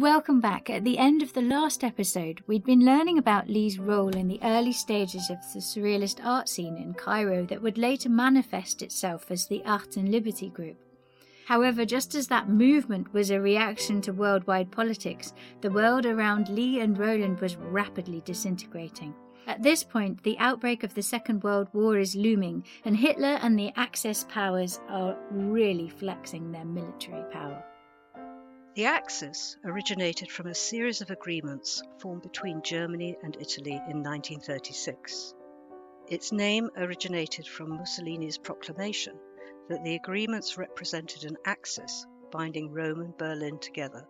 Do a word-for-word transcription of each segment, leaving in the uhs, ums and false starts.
Welcome back. At the end of the last episode, we'd been learning about Lee's role in the early stages of the surrealist art scene in Cairo that would later manifest itself as the Art and Liberty Group. However, just as that movement was a reaction to worldwide politics, the world around Lee and Roland was rapidly disintegrating. At this point, the outbreak of the Second World War is looming, and Hitler and the Axis powers are really flexing their military power. The Axis originated from a series of agreements formed between Germany and Italy in nineteen thirty-six. Its name originated from Mussolini's proclamation that the agreements represented an axis binding Rome and Berlin together,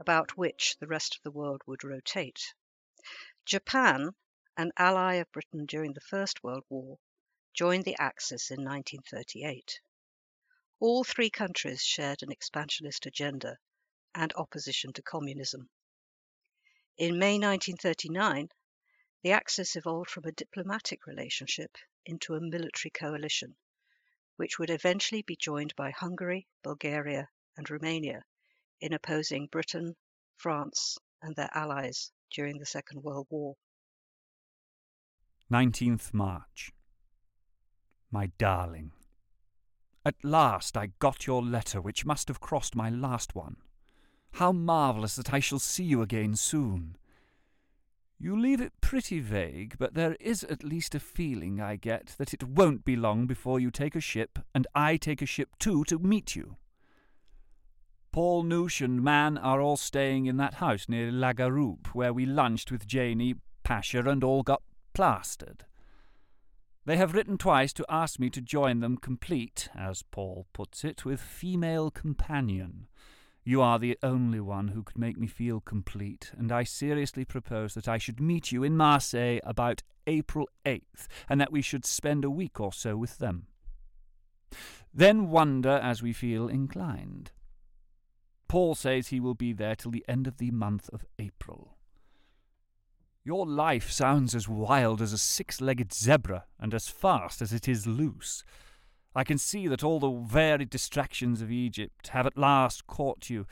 about which the rest of the world would rotate. Japan, an ally of Britain during the First World War, joined the Axis in nineteen thirty-eight. All three countries shared an expansionist agenda and opposition to communism. In May nineteen thirty-nine, the Axis evolved from a diplomatic relationship into a military coalition, which would eventually be joined by Hungary, Bulgaria, and Romania in opposing Britain, France, and their allies during the Second World War. nineteenth of March. My darling, at last I got your letter, which must have crossed my last one. How marvellous that I shall see you again soon. You leave it pretty vague, but there is at least a feeling I get that it won't be long before you take a ship, and I take a ship too, to meet you. Paul Noosh and Man are all staying in that house near La Garoupe, where we lunched with Janie, Pasha, and all got plastered. They have written twice to ask me to join them, complete, as Paul puts it, with female companion. You are the only one who could make me feel complete, and I seriously propose that I should meet you in Marseille about April eighth, and that we should spend a week or so with them. Then wander as we feel inclined. Paul says he will be there till the end of the month of April. Your life sounds as wild as a six-legged zebra, and as fast as it is loose. I can see that all the varied distractions of Egypt have at last caught you.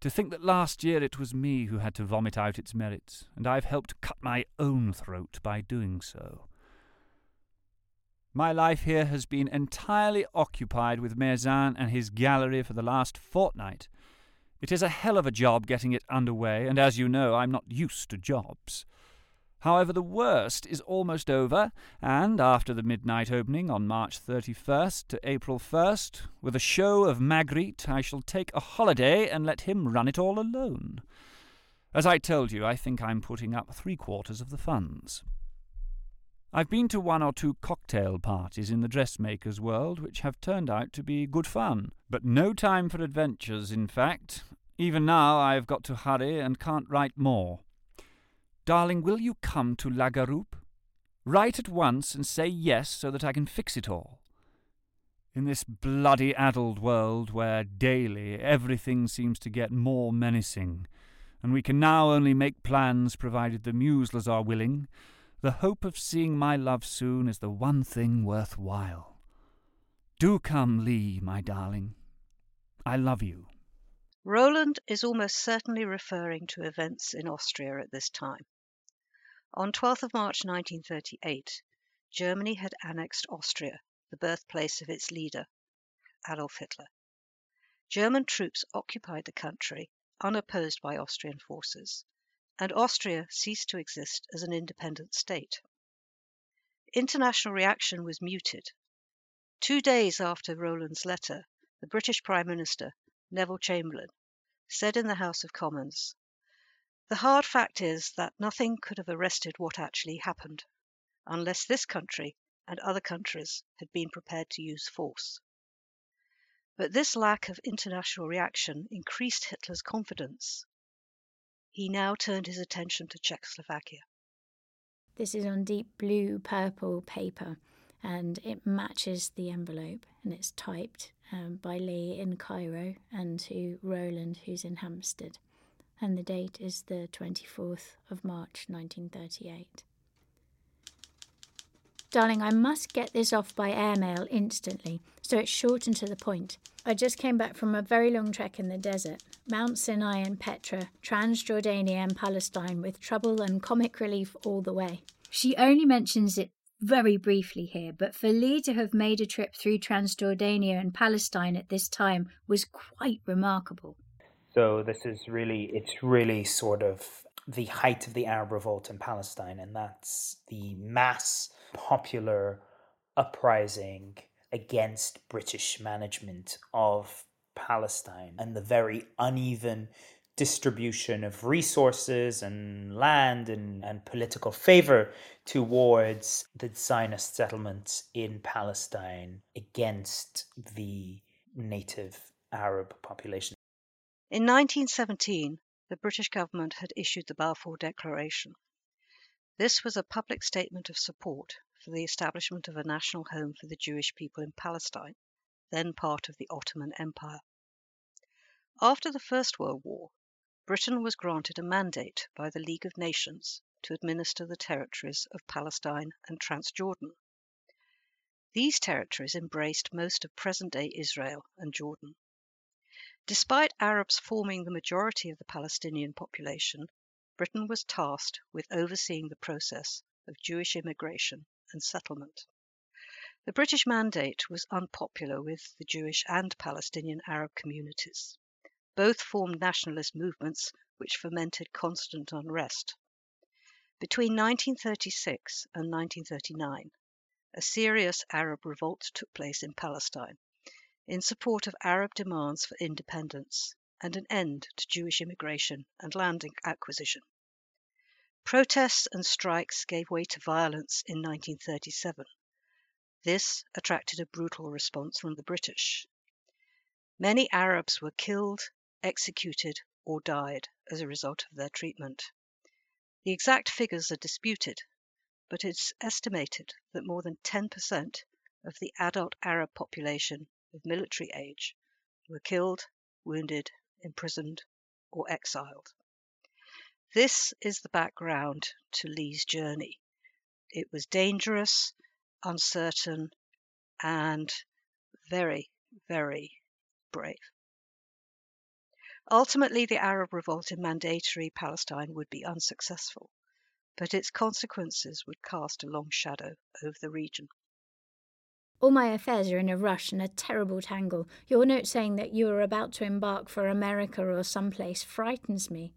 To think that last year it was me who had to vomit out its merits, and I've helped cut my own throat by doing so. My life here has been entirely occupied with Mezan and his gallery for the last fortnight. It is a hell of a job getting it underway, and as you know, I'm not used to jobs. However, the worst is almost over, and after the midnight opening on March thirty-first to April first, with a show of Magritte, I shall take a holiday and let him run it all alone. As I told you, I think I'm putting up three-quarters of the funds. I've been to one or two cocktail parties in the dressmaker's world, which have turned out to be good fun, but no time for adventures, in fact. Even now I've got to hurry and can't write more. Darling, will you come to La Garoupe? Write at once and say yes so that I can fix it all. In this bloody adult world where daily everything seems to get more menacing, and we can now only make plans provided the muselers are willing, the hope of seeing my love soon is the one thing worthwhile. Do come, Lee, my darling. I love you. Roland is almost certainly referring to events in Austria at this time. On twelfth of March nineteen thirty-eight, Germany had annexed Austria, the birthplace of its leader, Adolf Hitler. German troops occupied the country, unopposed by Austrian forces, and Austria ceased to exist as an independent state. International reaction was muted. Two days after Roland's letter, the British Prime Minister, Neville Chamberlain, said in the House of Commons, "The hard fact is that nothing could have arrested what actually happened, unless this country and other countries had been prepared to use force." But this lack of international reaction increased Hitler's confidence. He now turned his attention to Czechoslovakia. This is on deep blue purple paper, and it matches the envelope, and it's typed um, by Lee in Cairo and to Roland, who's in Hampstead. And the date is the twenty-fourth of March nineteen thirty-eight. Darling, I must get this off by airmail instantly, so it's short and to the point. I just came back from a very long trek in the desert, Mount Sinai and Petra, Transjordania and Palestine, with trouble and comic relief all the way. She only mentions it very briefly here, but for Lee to have made a trip through Transjordania and Palestine at this time was quite remarkable. So this is really, it's really sort of the height of the Arab revolt in Palestine, and that's the mass popular uprising against British management of Palestine and the very uneven distribution of resources and land and, and political favor towards the Zionist settlements in Palestine against the native Arab population. In nineteen seventeen, the British government had issued the Balfour Declaration. This was a public statement of support for the establishment of a national home for the Jewish people in Palestine, then part of the Ottoman Empire. After the First World War, Britain was granted a mandate by the League of Nations to administer the territories of Palestine and Transjordan. These territories embraced most of present-day Israel and Jordan. Despite Arabs forming the majority of the Palestinian population, Britain was tasked with overseeing the process of Jewish immigration and settlement. The British mandate was unpopular with the Jewish and Palestinian Arab communities. Both formed nationalist movements which fomented constant unrest. Between nineteen thirty-six and nineteen thirty-nine, a serious Arab revolt took place in Palestine in support of Arab demands for independence and an end to Jewish immigration and land acquisition. Protests and strikes gave way to violence in nineteen thirty-seven. This attracted a brutal response from the British. Many Arabs were killed, executed or died as a result of their treatment. The exact figures are disputed, but it's estimated that more than ten percent of the adult Arab population of military age were killed, wounded, imprisoned or exiled. This is the background to Lee's journey. It was dangerous, uncertain and very, very brave. Ultimately, the Arab revolt in Mandatory Palestine would be unsuccessful, but its consequences would cast a long shadow over the region. All my affairs are in a rush and a terrible tangle. Your note saying that you are about to embark for America or someplace frightens me.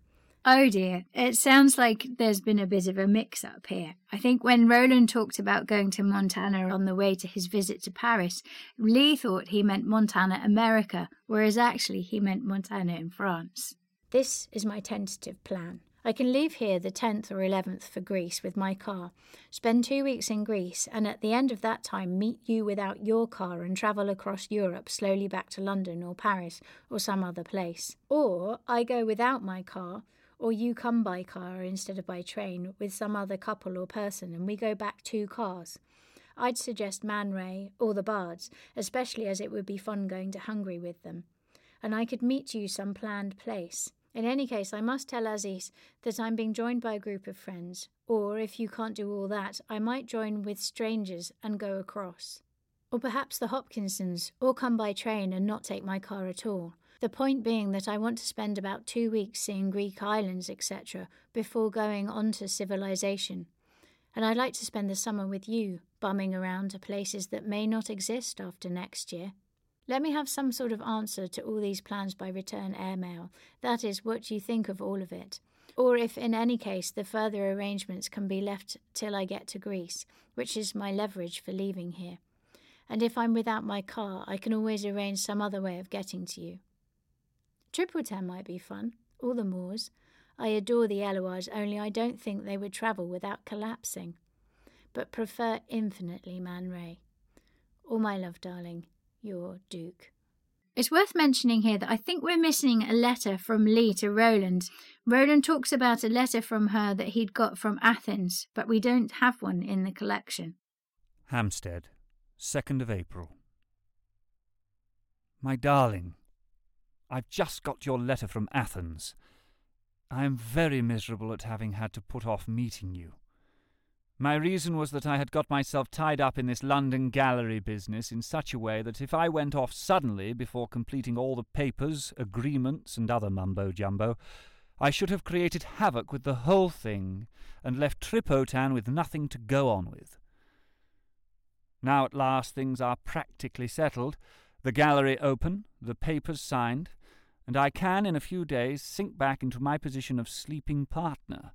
Oh dear, it sounds like there's been a bit of a mix-up here. I think when Roland talked about going to Montana on the way to his visit to Paris, Lee thought he meant Montana, America, whereas actually he meant Montana in France. This is my tentative plan. I can leave here the tenth or eleventh for Greece with my car, spend two weeks in Greece, and at the end of that time meet you without your car and travel across Europe slowly back to London or Paris or some other place. Or I go without my car, or you come by car instead of by train with some other couple or person, and we go back two cars. I'd suggest Man Ray or the Bards, especially as it would be fun going to Hungary with them. And I could meet you some planned place. In any case, I must tell Aziz that I'm being joined by a group of friends, or if you can't do all that, I might join with strangers and go across. Or perhaps the Hopkinsons, or come by train and not take my car at all. The point being that I want to spend about two weeks seeing Greek islands, et cetera, before going on to civilization. And I'd like to spend the summer with you, bumming around to places that may not exist after next year. Let me have some sort of answer to all these plans by return airmail. That is, what you think of all of it. Or if, in any case, the further arrangements can be left till I get to Greece, which is my leverage for leaving here. And if I'm without my car, I can always arrange some other way of getting to you. Tripleton might be fun, or the Moors. I adore the Eloires, only I don't think they would travel without collapsing. But prefer infinitely Man Ray. All my love, darling, your Duke. It's worth mentioning here that I think we're missing a letter from Lee to Roland. Roland talks about a letter from her that he'd got from Athens, but we don't have one in the collection. Hampstead, second of April. My darling, I've just got your letter from Athens. I am very miserable at having had to put off meeting you. My reason was that I had got myself tied up in this London gallery business in such a way that if I went off suddenly before completing all the papers, agreements, and other mumbo-jumbo, I should have created havoc with the whole thing and left Tripotan with nothing to go on with. Now at last things are practically settled, the gallery open, the papers signed, and I can in a few days sink back into my position of sleeping partner.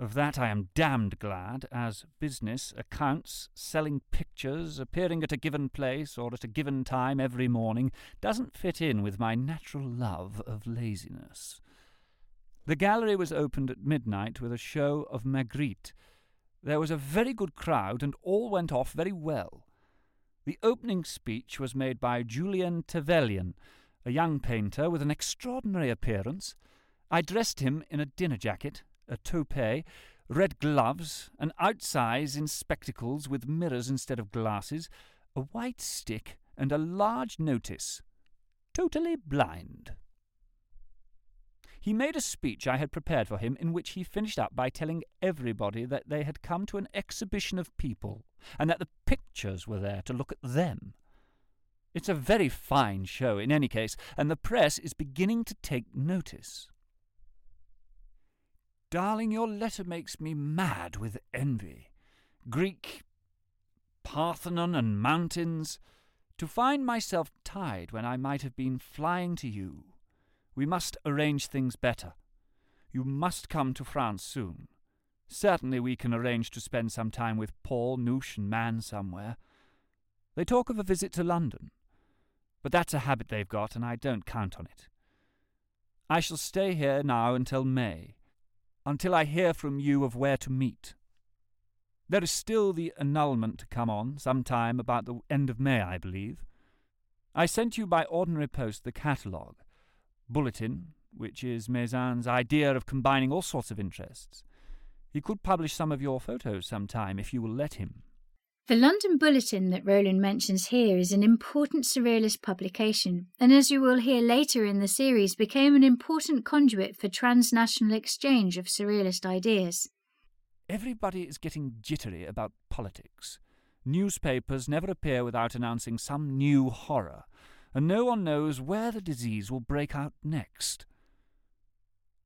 Of that I am damned glad, as business, accounts, selling pictures, appearing at a given place or at a given time every morning doesn't fit in with my natural love of laziness. The gallery was opened at midnight with a show of Magritte. There was a very good crowd, and all went off very well. The opening speech was made by Julian Tavellian, a young painter with an extraordinary appearance. I dressed him in a dinner jacket, a toupee, red gloves, an outsize in spectacles with mirrors instead of glasses, a white stick, and a large notice. Totally blind. He made a speech I had prepared for him, in which he finished up by telling everybody that they had come to an exhibition of people, and that the pictures were there to look at them. It's a very fine show in any case, and the press is beginning to take notice. Darling, your letter makes me mad with envy. Greek, Parthenon and mountains. To find myself tied when I might have been flying to you. We must arrange things better. You must come to France soon. Certainly we can arrange to spend some time with Paul, Noosh and Mann somewhere. They talk of a visit to London. But that's a habit they've got, and I don't count on it. I shall stay here now until May. Until I hear from you of where to meet. There is still the annulment to come on, sometime about the end of May, I believe. I sent you by ordinary post the catalogue, Bulletin, which is Mezan's idea of combining all sorts of interests. He could publish some of your photos sometime, if you will let him. The London Bulletin that Roland mentions here is an important surrealist publication, and as you will hear later in the series, became an important conduit for transnational exchange of surrealist ideas. Everybody is getting jittery about politics. Newspapers never appear without announcing some new horror, and no one knows where the disease will break out next.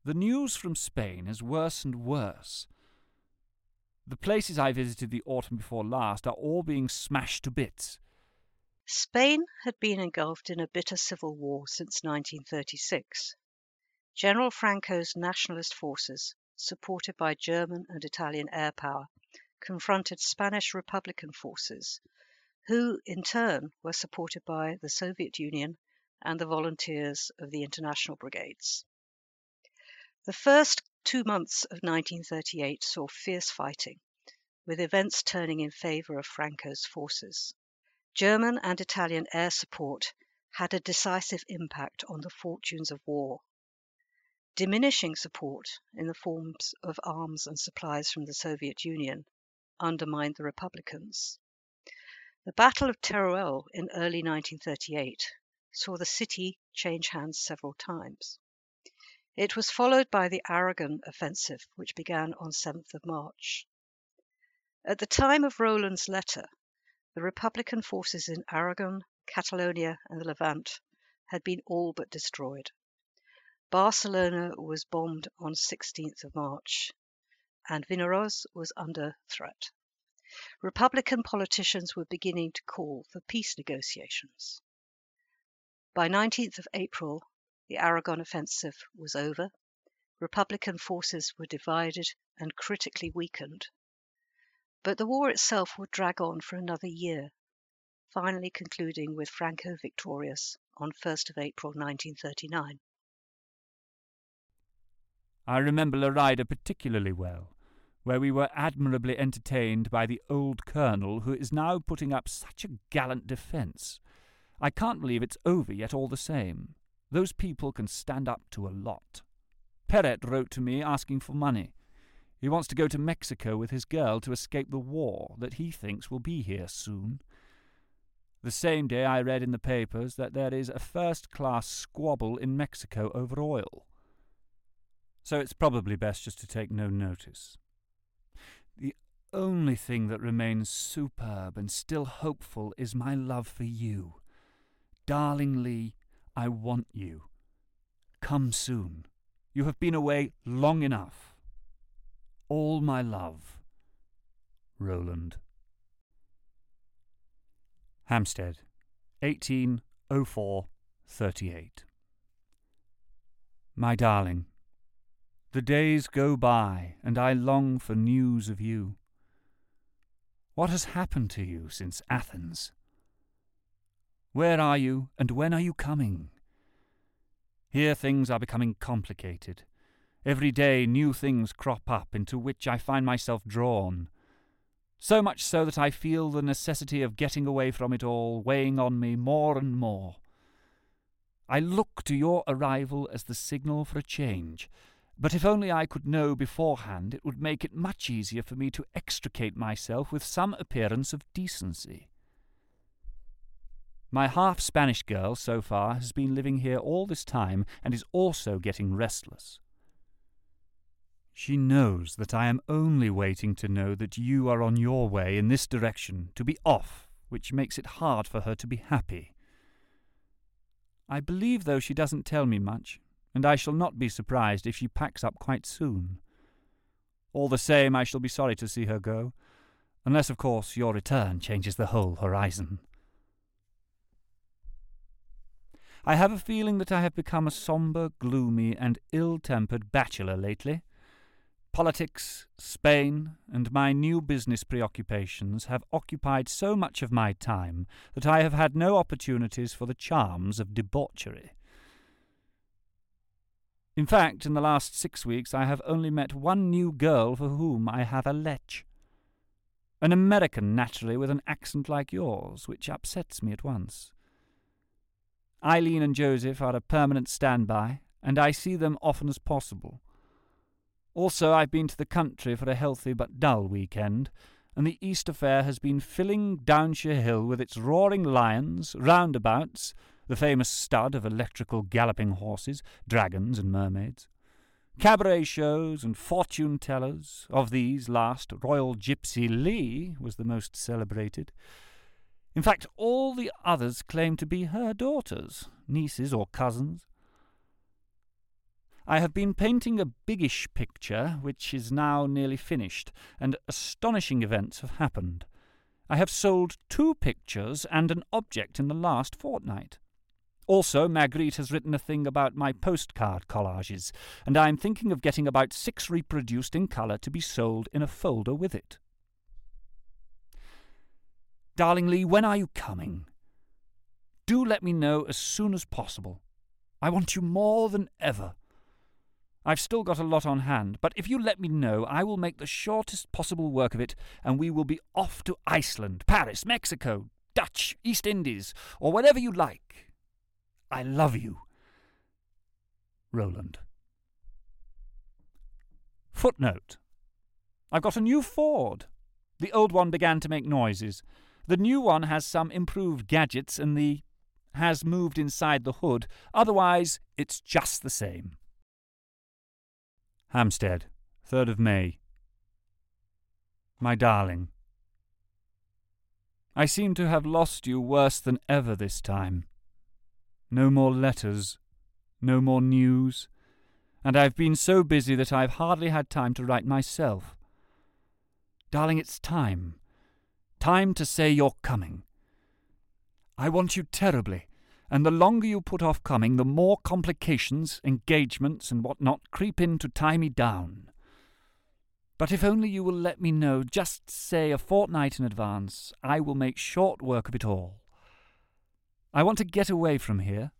The news from Spain is worse and worse. The places I visited the autumn before last are all being smashed to bits. Spain had been engulfed in a bitter civil war since nineteen thirty-six. General Franco's nationalist forces, supported by German and Italian air power, confronted Spanish Republican forces, who in turn were supported by the Soviet Union and the volunteers of the International Brigades. The first two months of nineteen thirty-eight saw fierce fighting, with events turning in favour of Franco's forces. German and Italian air support had a decisive impact on the fortunes of war. Diminishing support in the forms of arms and supplies from the Soviet Union undermined the Republicans. The Battle of Teruel in early nineteen thirty-eight saw the city change hands several times. It was followed by the Aragon offensive, which began on seventh of March. At the time of Roland's letter, the Republican forces in Aragon, Catalonia and the Levant had been all but destroyed. Barcelona was bombed on sixteenth of March, and Vinaroz was under threat. Republican politicians were beginning to call for peace negotiations. By nineteenth of April, the Aragon offensive was over. Republican forces were divided and critically weakened. But the war itself would drag on for another year, finally concluding with Franco victorious on first of April nineteen thirty-nine. I remember Lerida particularly well, where we were admirably entertained by the old colonel who is now putting up such a gallant defence. I can't believe it's over yet all the same. Those people can stand up to a lot. Perret wrote to me asking for money. He wants to go to Mexico with his girl to escape the war that he thinks will be here soon. The same day I read in the papers that there is a first-class squabble in Mexico over oil. So it's probably best just to take no notice. The only thing that remains superb and still hopeful is my love for you. Darling Lee, I want you. Come soon. You have been away long enough. All my love. Roland. Hampstead, eighteen oh four to thirty-eight. My darling, the days go by, and I long for news of you. What has happened to you since Athens? Where are you, and when are you coming? Here things are becoming complicated. Every day new things crop up into which I find myself drawn, so much so that I feel the necessity of getting away from it all weighing on me more and more. I look to your arrival as the signal for a change, but if only I could know beforehand, it would make it much easier for me to extricate myself with some appearance of decency. My half-Spanish girl, so far, has been living here all this time and is also getting restless. She knows that I am only waiting to know that you are on your way in this direction, to be off, which makes it hard for her to be happy. I believe, though, she doesn't tell me much, and I shall not be surprised if she packs up quite soon. All the same, I shall be sorry to see her go, unless, of course, your return changes the whole horizon. I have a feeling that I have become a sombre, gloomy, and ill-tempered bachelor lately. Politics, Spain, and my new business preoccupations have occupied so much of my time that I have had no opportunities for the charms of debauchery. In fact, in the last six weeks I have only met one new girl for whom I have a lech. An American, naturally, with an accent like yours, which upsets me at once. Eileen and Joseph are a permanent standby, and I see them often as possible. Also, I've been to the country for a healthy but dull weekend, and the Easter fair has been filling Downshire Hill with its roaring lions, roundabouts, the famous stud of electrical galloping horses, dragons and mermaids, cabaret shows and fortune tellers. Of these last, Royal Gypsy Lee was the most celebrated. In fact, all the others claim to be her daughters, nieces or cousins. I have been painting a biggish picture, which is now nearly finished, and astonishing events have happened. I have sold two pictures and an object in the last fortnight. Also, Magritte has written a thing about my postcard collages, and I am thinking of getting about six reproduced in colour to be sold in a folder with it. Darling Lee, when are you coming? Do let me know as soon as possible. I want you more than ever. I've still got a lot on hand, but if you let me know, I will make the shortest possible work of it, and we will be off to Iceland, Paris, Mexico, Dutch, East Indies, or whatever you like. I love you. Roland. Footnote. I've got a new Ford. The old one began to make noises. The new one has some improved gadgets, and the has moved inside the hood. Otherwise, it's just the same. Hampstead, third of May. My darling, I seem to have lost you worse than ever this time. No more letters, no more news, and I've been so busy that I've hardly had time to write myself. Darling, it's time. Time to say you're coming. I want you terribly. And the longer you put off coming, the more complications, engagements, and what not creep in to tie me down. But if only you will let me know, just say a fortnight in advance, I will make short work of it all. I want to get away from here.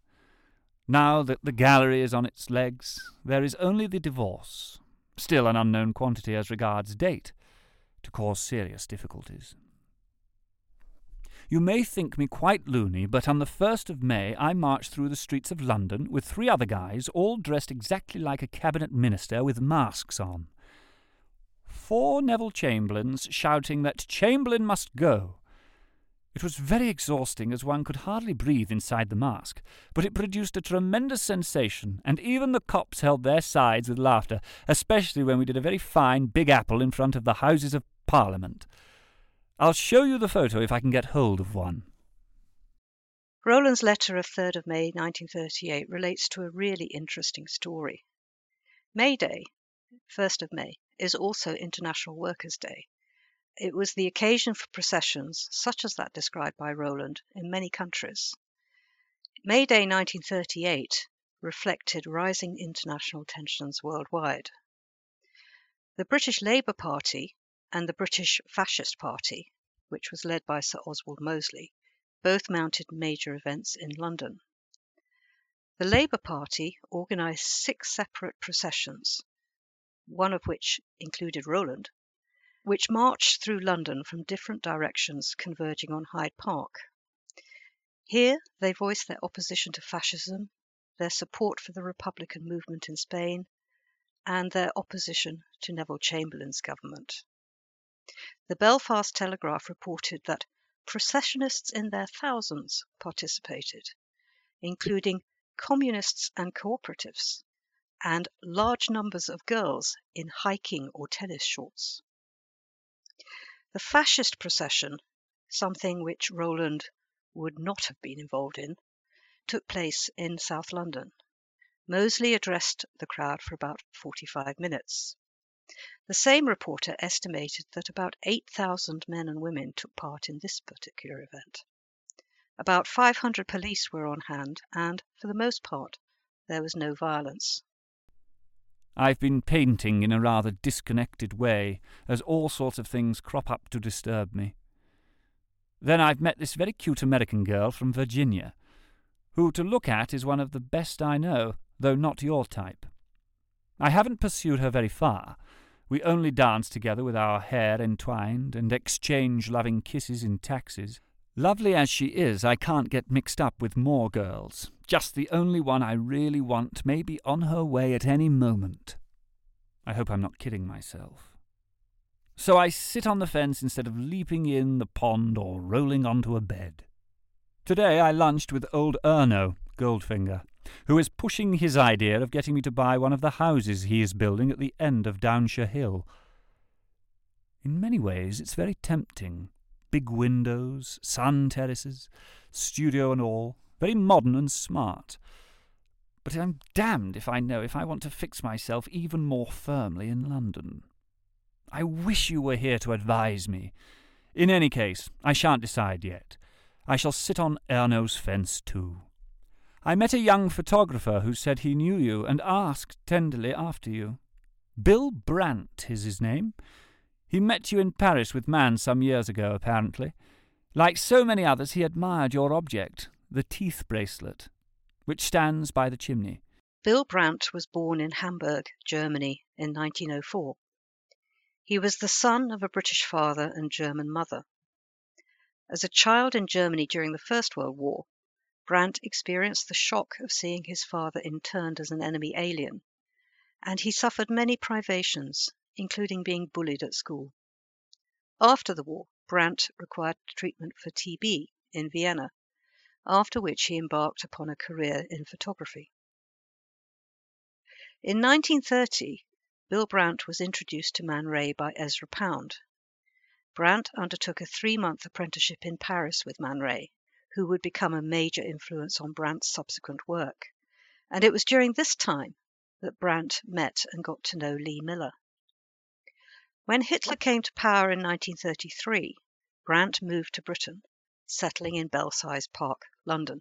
Now that the gallery is on its legs, there is only the divorce, still an unknown quantity as regards date, to cause serious difficulties. You may think me quite loony, but on the first of May I marched through the streets of London with three other guys, all dressed exactly like a cabinet minister with masks on. Four Neville Chamberlains shouting that Chamberlain must go. It was very exhausting, as one could hardly breathe inside the mask, but it produced a tremendous sensation, and even the cops held their sides with laughter, especially when we did a very fine Big Apple in front of the Houses of Parliament. I'll show you the photo if I can get hold of one." Roland's letter of third of May nineteen thirty-eight relates to a really interesting story. May Day, first of May, is also International Workers' Day. It was the occasion for processions, such as that described by Roland, in many countries. May Day nineteen thirty-eight reflected rising international tensions worldwide. The British Labour Party and the British Fascist Party, which was led by Sir Oswald Mosley, both mounted major events in London. The Labour Party organised six separate processions, one of which included Roland, which marched through London from different directions, converging on Hyde Park. Here they voiced their opposition to fascism, their support for the Republican movement in Spain, and their opposition to Neville Chamberlain's government. The Belfast Telegraph reported that processionists in their thousands participated, including communists and cooperatives, and large numbers of girls in hiking or tennis shorts. The fascist procession, something which Roland would not have been involved in, took place in South London. Mosley addressed the crowd for about forty-five minutes. The same reporter estimated that about eight thousand men and women took part in this particular event. About five hundred police were on hand, and, for the most part, there was no violence. I've been painting in a rather disconnected way, as all sorts of things crop up to disturb me. Then I've met this very cute American girl from Virginia, who to look at is one of the best I know, though not your type. I haven't pursued her very far. We only dance together with our hair entwined and exchange loving kisses in taxis. Lovely as she is, I can't get mixed up with more girls. Just the only one I really want may be on her way at any moment. I hope I'm not kidding myself. So I sit on the fence instead of leaping in the pond or rolling onto a bed. Today I lunched with old Erno, Goldfinger, who is pushing his idea of getting me to buy one of the houses he is building at the end of Downshire Hill. In many ways it's very tempting. Big windows, sun terraces, studio and all, very modern and smart. But I'm damned if I know if I want to fix myself even more firmly in London. I wish you were here to advise me. In any case, I shan't decide yet. I shall sit on Erno's fence too. I met a young photographer who said he knew you and asked tenderly after you. Bill Brandt is his name. He met you in Paris with Mann some years ago, apparently. Like so many others, he admired your object, the teeth bracelet, which stands by the chimney. Bill Brandt was born in Hamburg, Germany, in nineteen oh four. He was the son of a British father and German mother. As a child in Germany during the First World War, Brandt experienced the shock of seeing his father interned as an enemy alien, and he suffered many privations, including being bullied at school. After the war, Brandt required treatment for T B in Vienna, after which he embarked upon a career in photography. In nineteen thirty, Bill Brandt was introduced to Man Ray by Ezra Pound. Brandt undertook a three-month apprenticeship in Paris with Man Ray, who would become a major influence on Brandt's subsequent work. And it was during this time that Brandt met and got to know Lee Miller. When Hitler came to power in nineteen thirty-three, Brandt moved to Britain, settling in Belsize Park, London.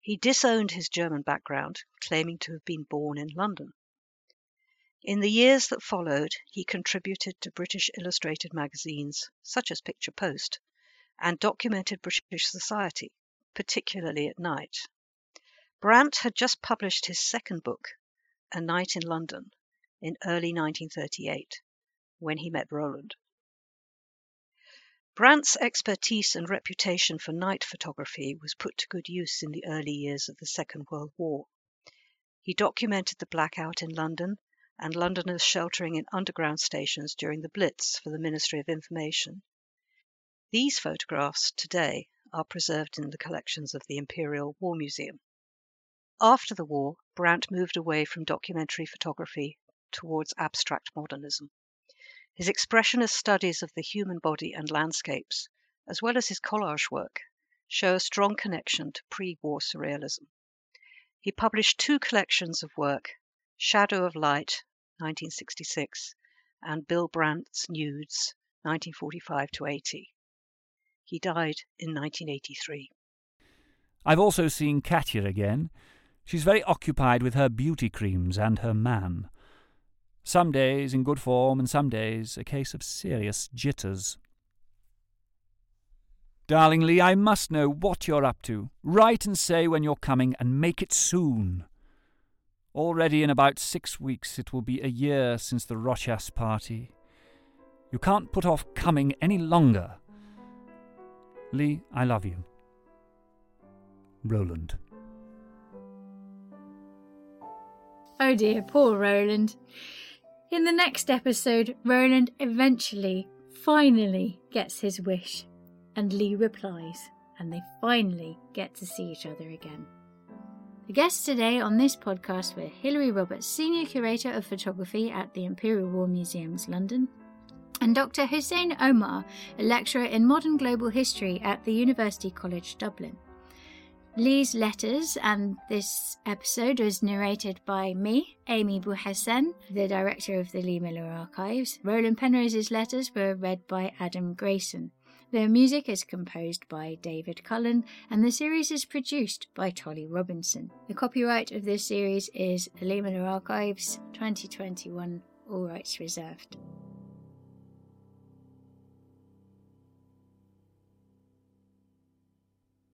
He disowned his German background, claiming to have been born in London. In the years that followed, he contributed to British illustrated magazines, such as Picture Post, and documented British society, particularly at night. Brandt had just published his second book, A Night in London, in early nineteen thirty-eight, when he met Roland. Brandt's expertise and reputation for night photography was put to good use in the early years of the Second World War. He documented the blackout in London and Londoners sheltering in underground stations during the Blitz for the Ministry of Information. These photographs today are preserved in the collections of the Imperial War Museum. After the war, Brandt moved away from documentary photography towards abstract modernism. His expressionist studies of the human body and landscapes, as well as his collage work, show a strong connection to pre-war surrealism. He published two collections of work, Shadow of Light, nineteen sixty-six, and Bill Brandt's Nudes, nineteen forty-five to eighty. He died in nineteen eighty-three. I've also seen Katya again. She's very occupied with her beauty creams and her man. Some days in good form and some days a case of serious jitters. Darling Lee, I must know what you're up to. Write and say when you're coming, and make it soon. Already in about six weeks it will be a year since the Rochas party. You can't put off coming any longer. Lee, I love you. Roland. Oh dear, poor Roland. In the next episode, Roland eventually, finally gets his wish. And Lee replies, and they finally get to see each other again. The guests today on this podcast were Hilary Roberts, Senior Curator of Photography at the Imperial War Museums, London, and Doctor Hussein Omar, a lecturer in modern global history at the University College Dublin. Lee's letters and this episode was narrated by me, Amy Bouhassan, the director of the Lee Miller Archives. Roland Penrose's letters were read by Adam Grayson. Their music is composed by David Cullen, and the series is produced by Tolly Robinson. The copyright of this series is the Lee Miller Archives twenty twenty-one, all rights reserved.